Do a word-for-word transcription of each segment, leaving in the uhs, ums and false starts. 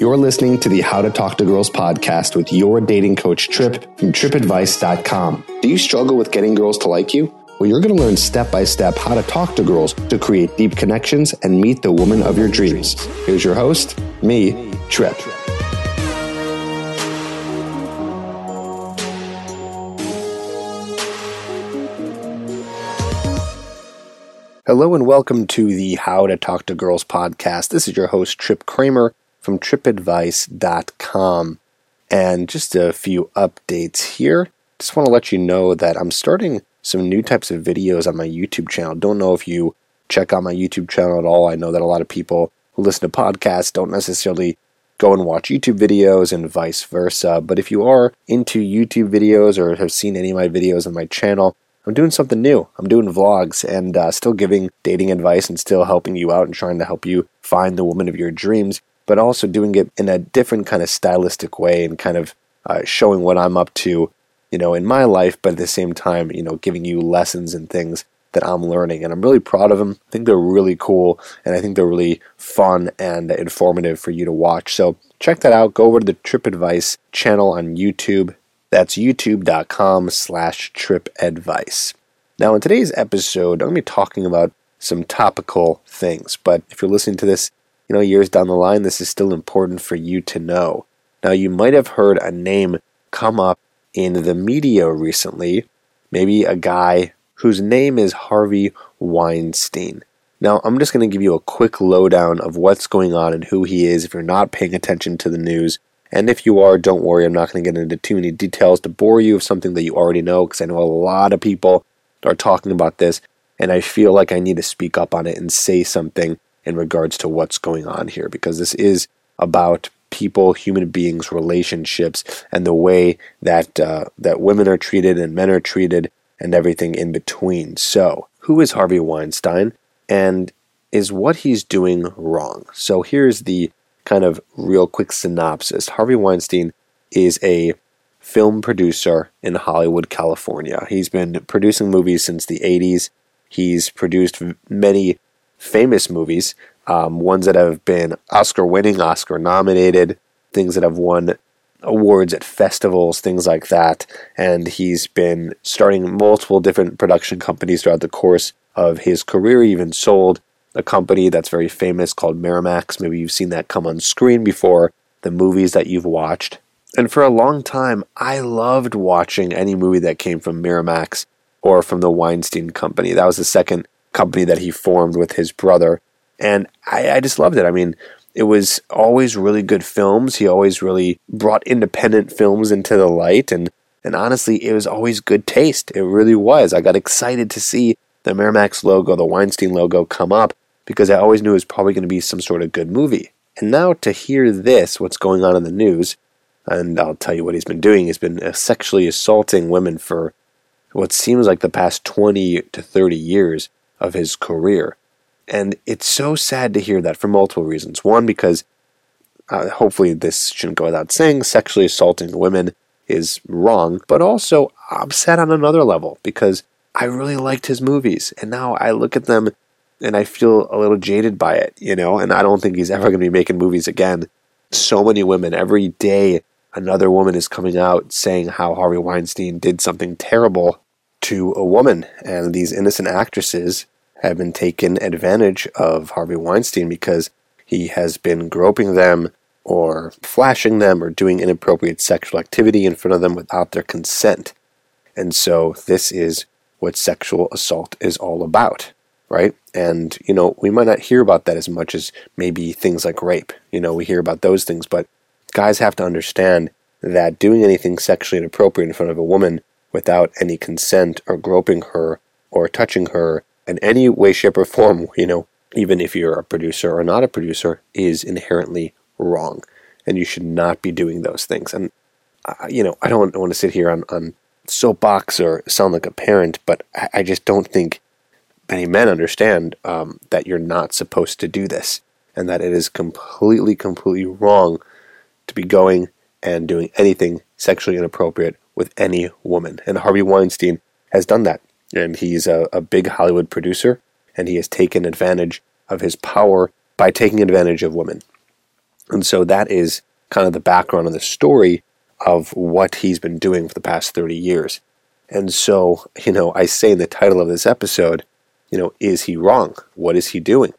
You're listening to the How to Talk to Girls podcast with your dating coach, Trip, from trip advice dot com. Do you struggle with getting girls to like you? Well, you're going to learn step-by-step how to talk to girls to create deep connections and meet the woman of your dreams. Here's your host, me, Trip. Hello and welcome to the How to Talk to Girls podcast. This is your host, Trip Kramer, from trip advice dot com. And just a few updates here. Just want to let you know that I'm starting some new types of videos on my YouTube channel. Don't know if you check out my YouTube channel at all. I know that a lot of people who listen to podcasts don't necessarily go and watch YouTube videos and vice versa. But if you are into YouTube videos or have seen any of my videos on my channel, I'm doing something new. I'm doing vlogs and uh, still giving dating advice and still helping you out and trying to help you find the woman of your dreams, but also doing it in a different kind of stylistic way and kind of uh, showing what I'm up to, you know, in my life, but at the same time, you know, giving you lessons and things that I'm learning. And I'm really proud of them. I think they're really cool, and I think they're really fun and informative for you to watch. So check that out. Go over to the TripAdvice channel on YouTube. That's youtube dot com slash trip advice. Now, in today's episode, I'm going to be talking about some topical things, but if you're listening to this, you know, years down the line, this is still important for you to know. Now, you might have heard a name come up in the media recently, maybe a guy whose name is Harvey Weinstein. Now, I'm just going to give you a quick lowdown of what's going on and who he is if you're not paying attention to the news. And if you are, don't worry, I'm not going to get into too many details to bore you of something that you already know, because I know a lot of people are talking about this, and I feel like I need to speak up on it and say something in regards to what's going on here, because this is about people, human beings, relationships, and the way that uh, that women are treated and men are treated and everything in between. So, who is Harvey Weinstein, and is what he's doing wrong? So here's the kind of real quick synopsis. Harvey Weinstein is a film producer in Hollywood, California. He's been producing movies since the eighties. He's produced many famous movies, um, ones that have been Oscar-winning, Oscar-nominated, things that have won awards at festivals, things like that. And he's been starting multiple different production companies throughout the course of his career. He even sold a company that's very famous called Miramax. Maybe you've seen that come on screen before, the movies that you've watched. And for a long time, I loved watching any movie that came from Miramax or from the Weinstein Company. That was the second company that he formed with his brother, and I, I just loved it. I mean, it was always really good films. He always really brought independent films into the light, and and honestly, it was always good taste. It really was. I got excited to see the Miramax logo, the Weinstein logo come up, because I always knew it was probably going to be some sort of good movie. And now to hear this, what's going on in the news, and I'll tell you what he's been doing. He's been sexually assaulting women for what seems like the past twenty to thirty years of his career. And it's so sad to hear that for multiple reasons. One, because uh, hopefully this shouldn't go without saying, sexually assaulting women is wrong, but also I'm sad on another level because I really liked his movies, and now I look at them and I feel a little jaded by it, you know, and I don't think he's ever going to be making movies again. So many women, every day another woman is coming out saying how Harvey Weinstein did something terrible to a woman, and these innocent actresses have been taken advantage of Harvey Weinstein because he has been groping them or flashing them or doing inappropriate sexual activity in front of them without their consent. And so this is what sexual assault is all about, right? And, you know, we might not hear about that as much as maybe things like rape. You know, we hear about those things, but guys have to understand that doing anything sexually inappropriate in front of a woman without any consent or groping her or touching her in any way, shape, or form, you know, even if you're a producer or not a producer, is inherently wrong. And you should not be doing those things. And, uh, you know, I don't want to sit here on, on soapbox or sound like a parent, but I, I just don't think many men understand um, that you're not supposed to do this and that it is completely, completely wrong to be going and doing anything sexually inappropriate with any woman. And Harvey Weinstein has done that. And he's a, a big Hollywood producer, and he has taken advantage of his power by taking advantage of women. And so that is kind of the background of the story of what he's been doing for the past thirty years. And so, you know, I say in the title of this episode, you know, is he wrong? What is he doing?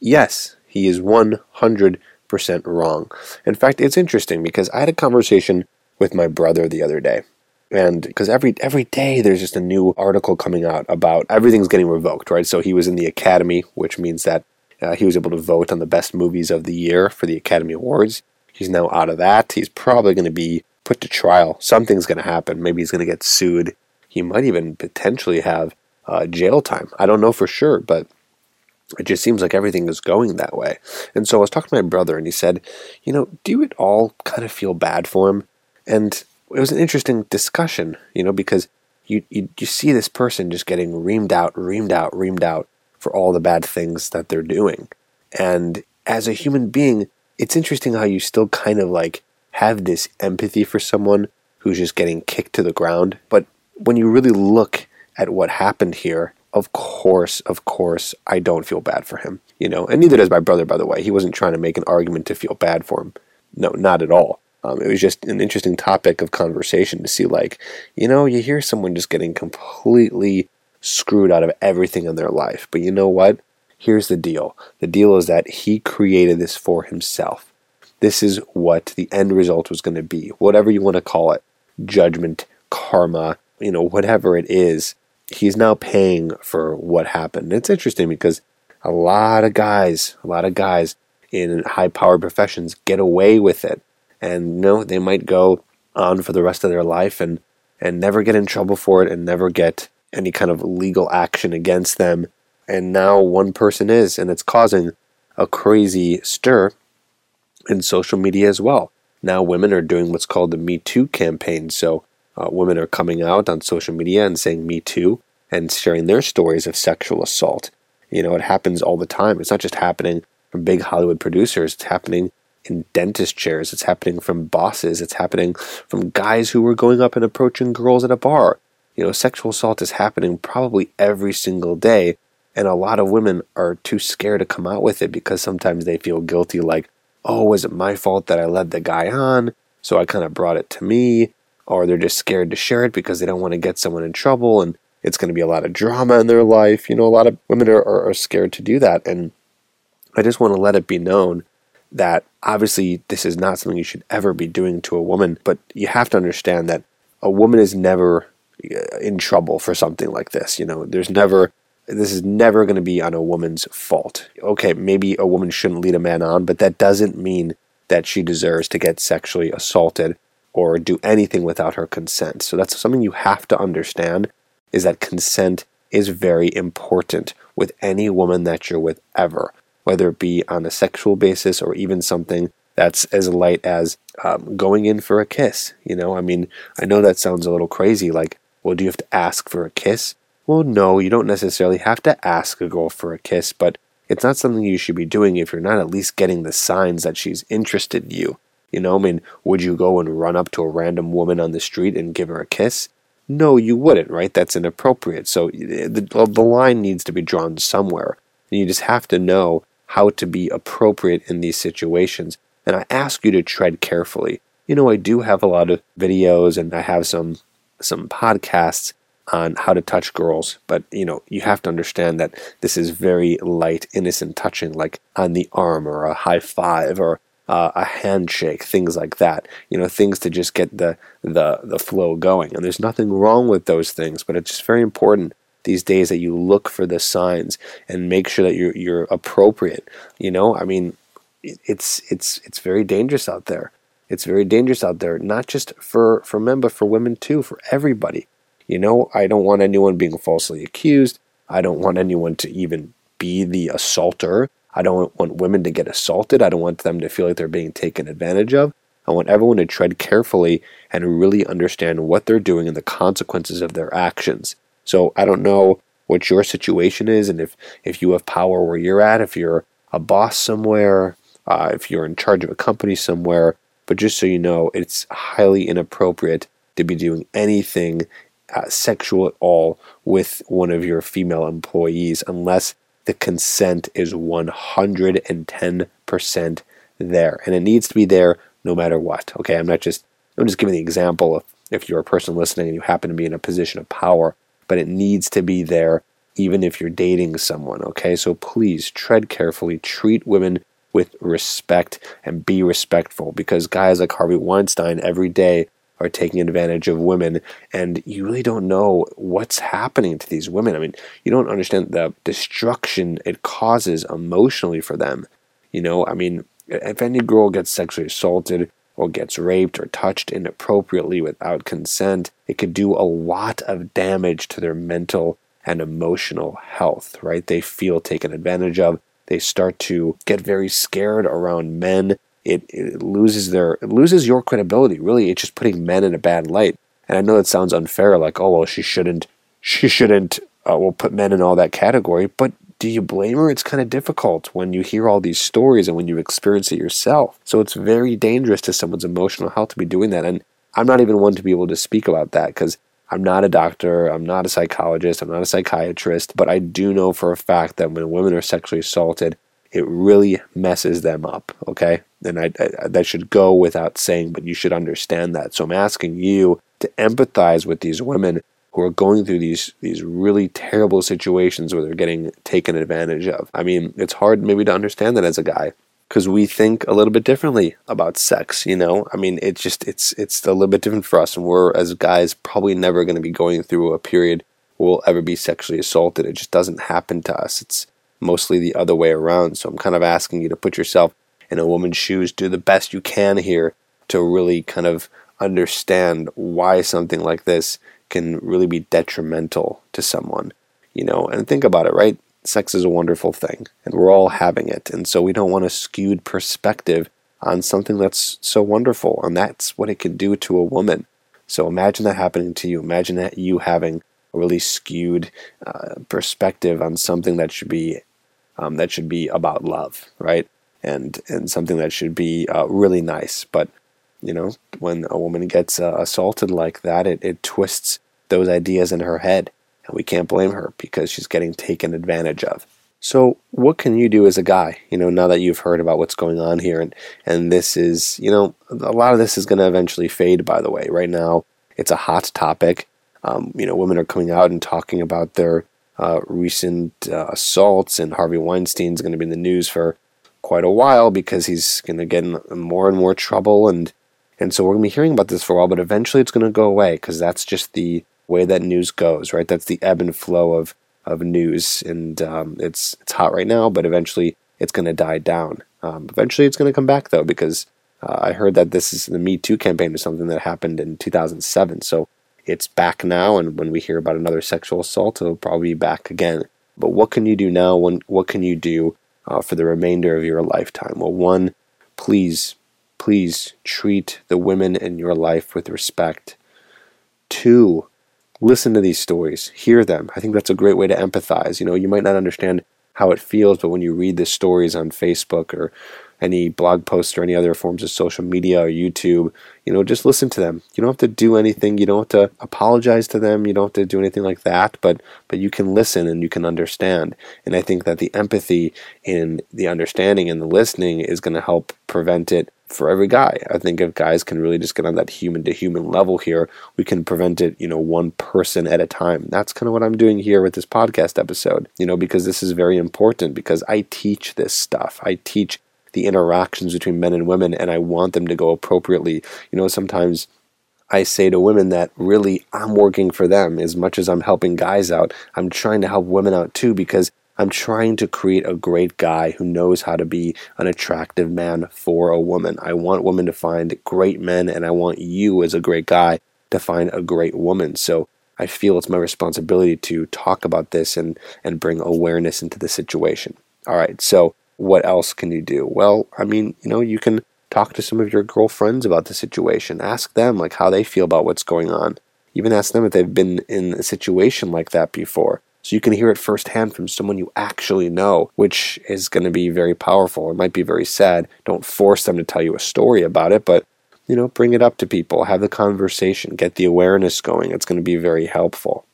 Yes, he is one hundred percent wrong. In fact, it's interesting because I had a conversation with my brother the other day. And because every every day there's just a new article coming out about everything's getting revoked, right? So he was in the Academy, which means that uh, he was able to vote on the best movies of the year for the Academy Awards. He's now out of that. He's probably going to be put to trial. Something's going to happen. Maybe he's going to get sued. He might even potentially have uh, jail time. I don't know for sure, but it just seems like everything is going that way. And so I was talking to my brother, and he said, you know, do you at all kind of feel bad for him? And it was an interesting discussion, you know, because you, you you see this person just getting reamed out, reamed out, reamed out for all the bad things that they're doing. And as a human being, it's interesting how you still kind of like have this empathy for someone who's just getting kicked to the ground. But when you really look at what happened here, of course, of course, I don't feel bad for him, you know, and neither does my brother, by the way. He wasn't trying to make an argument to feel bad for him. No, not at all. Um, it was just an interesting topic of conversation to see, like, you know, you hear someone just getting completely screwed out of everything in their life. But you know what? Here's the deal. The deal is that he created this for himself. This is what the end result was going to be. Whatever you want to call it, judgment, karma, you know, whatever it is, he's now paying for what happened. It's interesting because a lot of guys, a lot of guys in high-powered professions get away with it. And no, they might go on for the rest of their life and, and never get in trouble for it and never get any kind of legal action against them. And now one person is, and it's causing a crazy stir in social media as well. Now women are doing what's called the Me Too campaign. So uh, women are coming out on social media and saying Me Too and sharing their stories of sexual assault. You know, it happens all the time. It's not just happening from big Hollywood producers. It's happening in dentist chairs. It's happening from bosses. It's happening from guys who were going up and approaching girls at a bar. You know, sexual assault is happening probably every single day. And a lot of women are too scared to come out with it because sometimes they feel guilty, like, oh, was it my fault that I led the guy on? So I kind of brought it to me. Or they're just scared to share it because they don't want to get someone in trouble. And it's going to be a lot of drama in their life. You know, a lot of women are, are, are scared to do that. And I just want to let it be known that obviously this is not something you should ever be doing to a woman, but you have to understand that a woman is never in trouble for something like this. You know, there's never, this is never going to be on a woman's fault. Okay, maybe a woman shouldn't lead a man on, but that doesn't mean that she deserves to get sexually assaulted or do anything without her consent. So that's something you have to understand, is that consent is very important with any woman that you're with ever, whether it be on a sexual basis or even something that's as light as um, going in for a kiss. You know, I mean, I know that sounds a little crazy, like, well, do you have to ask for a kiss? Well, no, you don't necessarily have to ask a girl for a kiss, but it's not something you should be doing if you're not at least getting the signs that she's interested in you. You know, I mean, would you go and run up to a random woman on the street and give her a kiss? No, you wouldn't, right? That's inappropriate. So the, the line needs to be drawn somewhere. And you just have to know how to be appropriate in these situations. And I ask you to tread carefully. You know, I do have a lot of videos and I have some some podcasts on how to touch girls. But, you know, you have to understand that this is very light, innocent touching, like on the arm or a high five or uh, a handshake, things like that. You know, things to just get the, the, the flow going. And there's nothing wrong with those things, but it's just very important these days that you look for the signs and make sure that you're you're appropriate. You know, I mean, it's it's it's very dangerous out there. It's very dangerous out there, not just for, for men, but for women too, for everybody. You know, I don't want anyone being falsely accused. I don't want anyone to even be the assaulter. I don't want women to get assaulted. I don't want them to feel like they're being taken advantage of. I want everyone to tread carefully and really understand what they're doing and the consequences of their actions. So I don't know what your situation is, and if, if you have power where you're at, if you're a boss somewhere, uh, if you're in charge of a company somewhere, but just so you know, it's highly inappropriate to be doing anything uh, sexual at all with one of your female employees unless the consent is one hundred ten percent there, and it needs to be there no matter what. Okay, I'm not just I'm just giving the example of if you're a person listening and you happen to be in a position of power, but it needs to be there even if you're dating someone. Okay, so please tread carefully, treat women with respect, and be respectful, because guys like Harvey Weinstein every day are taking advantage of women, and you really don't know what's happening to these women. I mean, you don't understand the destruction it causes emotionally for them. You know, I mean, if any girl gets sexually assaulted or gets raped or touched inappropriately without consent, it could do a lot of damage to their mental and emotional health, right? They feel taken advantage of. They start to get very scared around men. It, it loses their, it loses your credibility. Really, it's just putting men in a bad light. And I know it sounds unfair, like, oh, well, she shouldn't, she shouldn't, uh, well, put men in all that category. But do you blame her? It's kind of difficult when you hear all these stories and when you experience it yourself. So it's very dangerous to someone's emotional health to be doing that. And I'm not even one to be able to speak about that, because I'm not a doctor, I'm not a psychologist, I'm not a psychiatrist, but I do know for a fact that when women are sexually assaulted, it really messes them up, okay? And I, I, that should go without saying, but you should understand that. So I'm asking you to empathize with these women who are going through these these really terrible situations where they're getting taken advantage of. I mean, it's hard maybe to understand that as a guy, because we think a little bit differently about sex, you know? I mean, it's just, it's it's a little bit different for us, and we're, as guys, probably never going to be going through a period where we'll ever be sexually assaulted. It just doesn't happen to us. It's mostly the other way around. So I'm kind of asking you to put yourself in a woman's shoes, do the best you can here to really kind of understand why something like this can really be detrimental to someone, you know? And think about it, right? Sex is a wonderful thing, and we're all having it. And so we don't want a skewed perspective on something that's so wonderful, and that's what it can do to a woman. So imagine that happening to you. Imagine that you having a really skewed uh, perspective on something that should be um, that should be about love, right? And and something that should be uh, really nice. But, you know, when a woman gets uh, assaulted like that, it, it twists those ideas in her head. And we can't blame her, because she's getting taken advantage of. So what can you do as a guy, you know, now that you've heard about what's going on here? And, and this is, you know, a lot of this is going to eventually fade, by the way. Right now, it's a hot topic. Um, you know, women are coming out and talking about their uh, recent uh, assaults, and Harvey Weinstein's going to be in the news for quite a while, because he's going to get in more and more trouble. And, and so we're going to be hearing about this for a while, but eventually it's going to go away, because that's just the way that news goes, right? That's the ebb and flow of of news, and um, it's it's hot right now, but eventually it's going to die down. Um, eventually it's going to come back, though, because uh, I heard that this is the Me Too campaign is something that happened in two thousand seven, so it's back now, and when we hear about another sexual assault, it'll probably be back again. But what can you do now? When, what can you do uh, for the remainder of your lifetime? Well, one, please, please treat the women in your life with respect. Two, listen to these stories, hear them. I think that's a great way to empathize. You know, you might not understand how it feels, but when you read the stories on Facebook or any blog posts or any other forms of social media or YouTube, you know, just listen to them. You don't have to do anything. You don't have to apologize to them. You don't have to do anything like that, but but you can listen and you can understand. And I think that the empathy and the understanding and the listening is going to help prevent it for every guy. I think if guys can really just get on that human-to-human level here, we can prevent it, you know, one person at a time. That's kind of what I'm doing here with this podcast episode, you know, because this is very important, because I teach this stuff. I teach the interactions between men and women, and I want them to go appropriately. You know, sometimes I say to women that really I'm working for them as much as I'm helping guys out. I'm trying to help women out too, because I'm trying to create a great guy who knows how to be an attractive man for a woman. I want women to find great men, and I want you as a great guy to find a great woman. So I feel it's my responsibility to talk about this and, and bring awareness into the situation. All right, so what else can you do? Well, I mean, you know, you can talk to some of your girlfriends about the situation. Ask them, like, how they feel about what's going on. Even ask them if they've been in a situation like that before. So you can hear it firsthand from someone you actually know, which is going to be very powerful. It might be very sad. Don't force them to tell you a story about it, but, you know, bring it up to people. Have the conversation. Get the awareness going. It's going to be very helpful.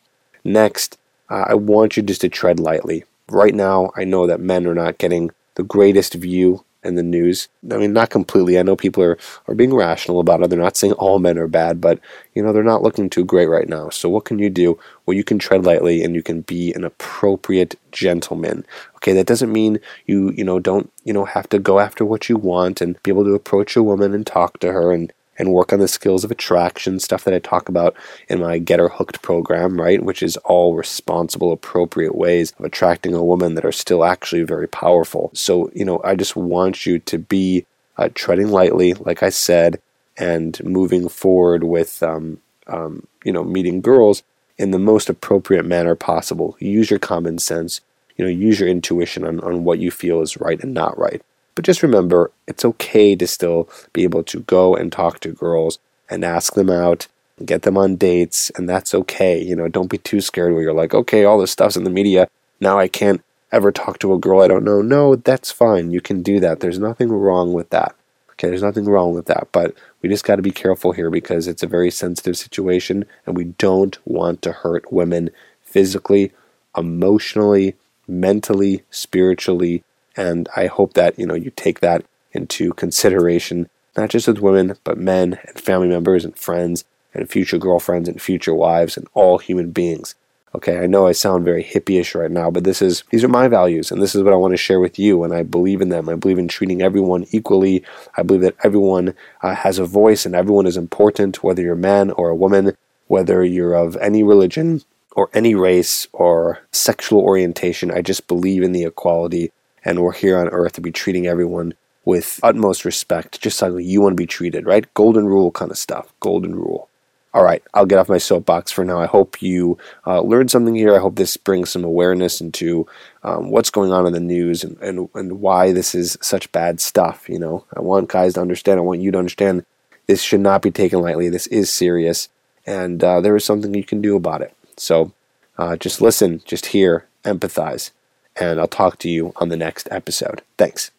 Next, uh, I want you just to tread lightly. Right now, I know that men are not getting the greatest view and the news. I mean, not completely. I know people are, are being rational about it. They're not saying all men are bad, but, you know, they're not looking too great right now. So what can you do? Well, you can tread lightly and you can be an appropriate gentleman. Okay, that doesn't mean you, you know, don't, you know, have to go after what you want and be able to approach a woman and talk to her and, and work on the skills of attraction, stuff that I talk about in my Get Her Hooked program, right? Which is all responsible, appropriate ways of attracting a woman that are still actually very powerful. So, you know, I just want you to be uh, treading lightly, like I said, and moving forward with, um, um, you know, meeting girls in the most appropriate manner possible. Use your common sense, you know, use your intuition on, on what you feel is right and not right. But just remember, it's okay to still be able to go and talk to girls and ask them out and get them on dates, and that's okay. You know, don't be too scared where you're like, okay, all this stuff's in the media, now I can't ever talk to a girl I don't know. No, that's fine. You can do that. There's nothing wrong with that. Okay, there's nothing wrong with that, but we just got to be careful here because it's a very sensitive situation, and we don't want to hurt women physically, emotionally, mentally, spiritually. And I hope that, you know, you take that into consideration, not just with women, but men and family members and friends and future girlfriends and future wives and all human beings. Okay, I know I sound very hippie-ish right now, but this is these are my values, and this is what I want to share with you, and I believe in them. I believe in treating everyone equally. I believe that everyone uh, has a voice and everyone is important, whether you're a man or a woman, whether you're of any religion or any race or sexual orientation. I just believe in the equality. And we're here on earth to be treating everyone with utmost respect, just how you want to be treated, right? Golden rule kind of stuff. Golden rule. All right, I'll get off my soapbox for now. I hope you uh, learned something here. I hope this brings some awareness into um, what's going on in the news and, and, and why this is such bad stuff, you know? I want guys to understand. I want you to understand this should not be taken lightly. This is serious, and uh, there is something you can do about it. So uh, just listen, just hear, empathize. And I'll talk to you on the next episode. Thanks.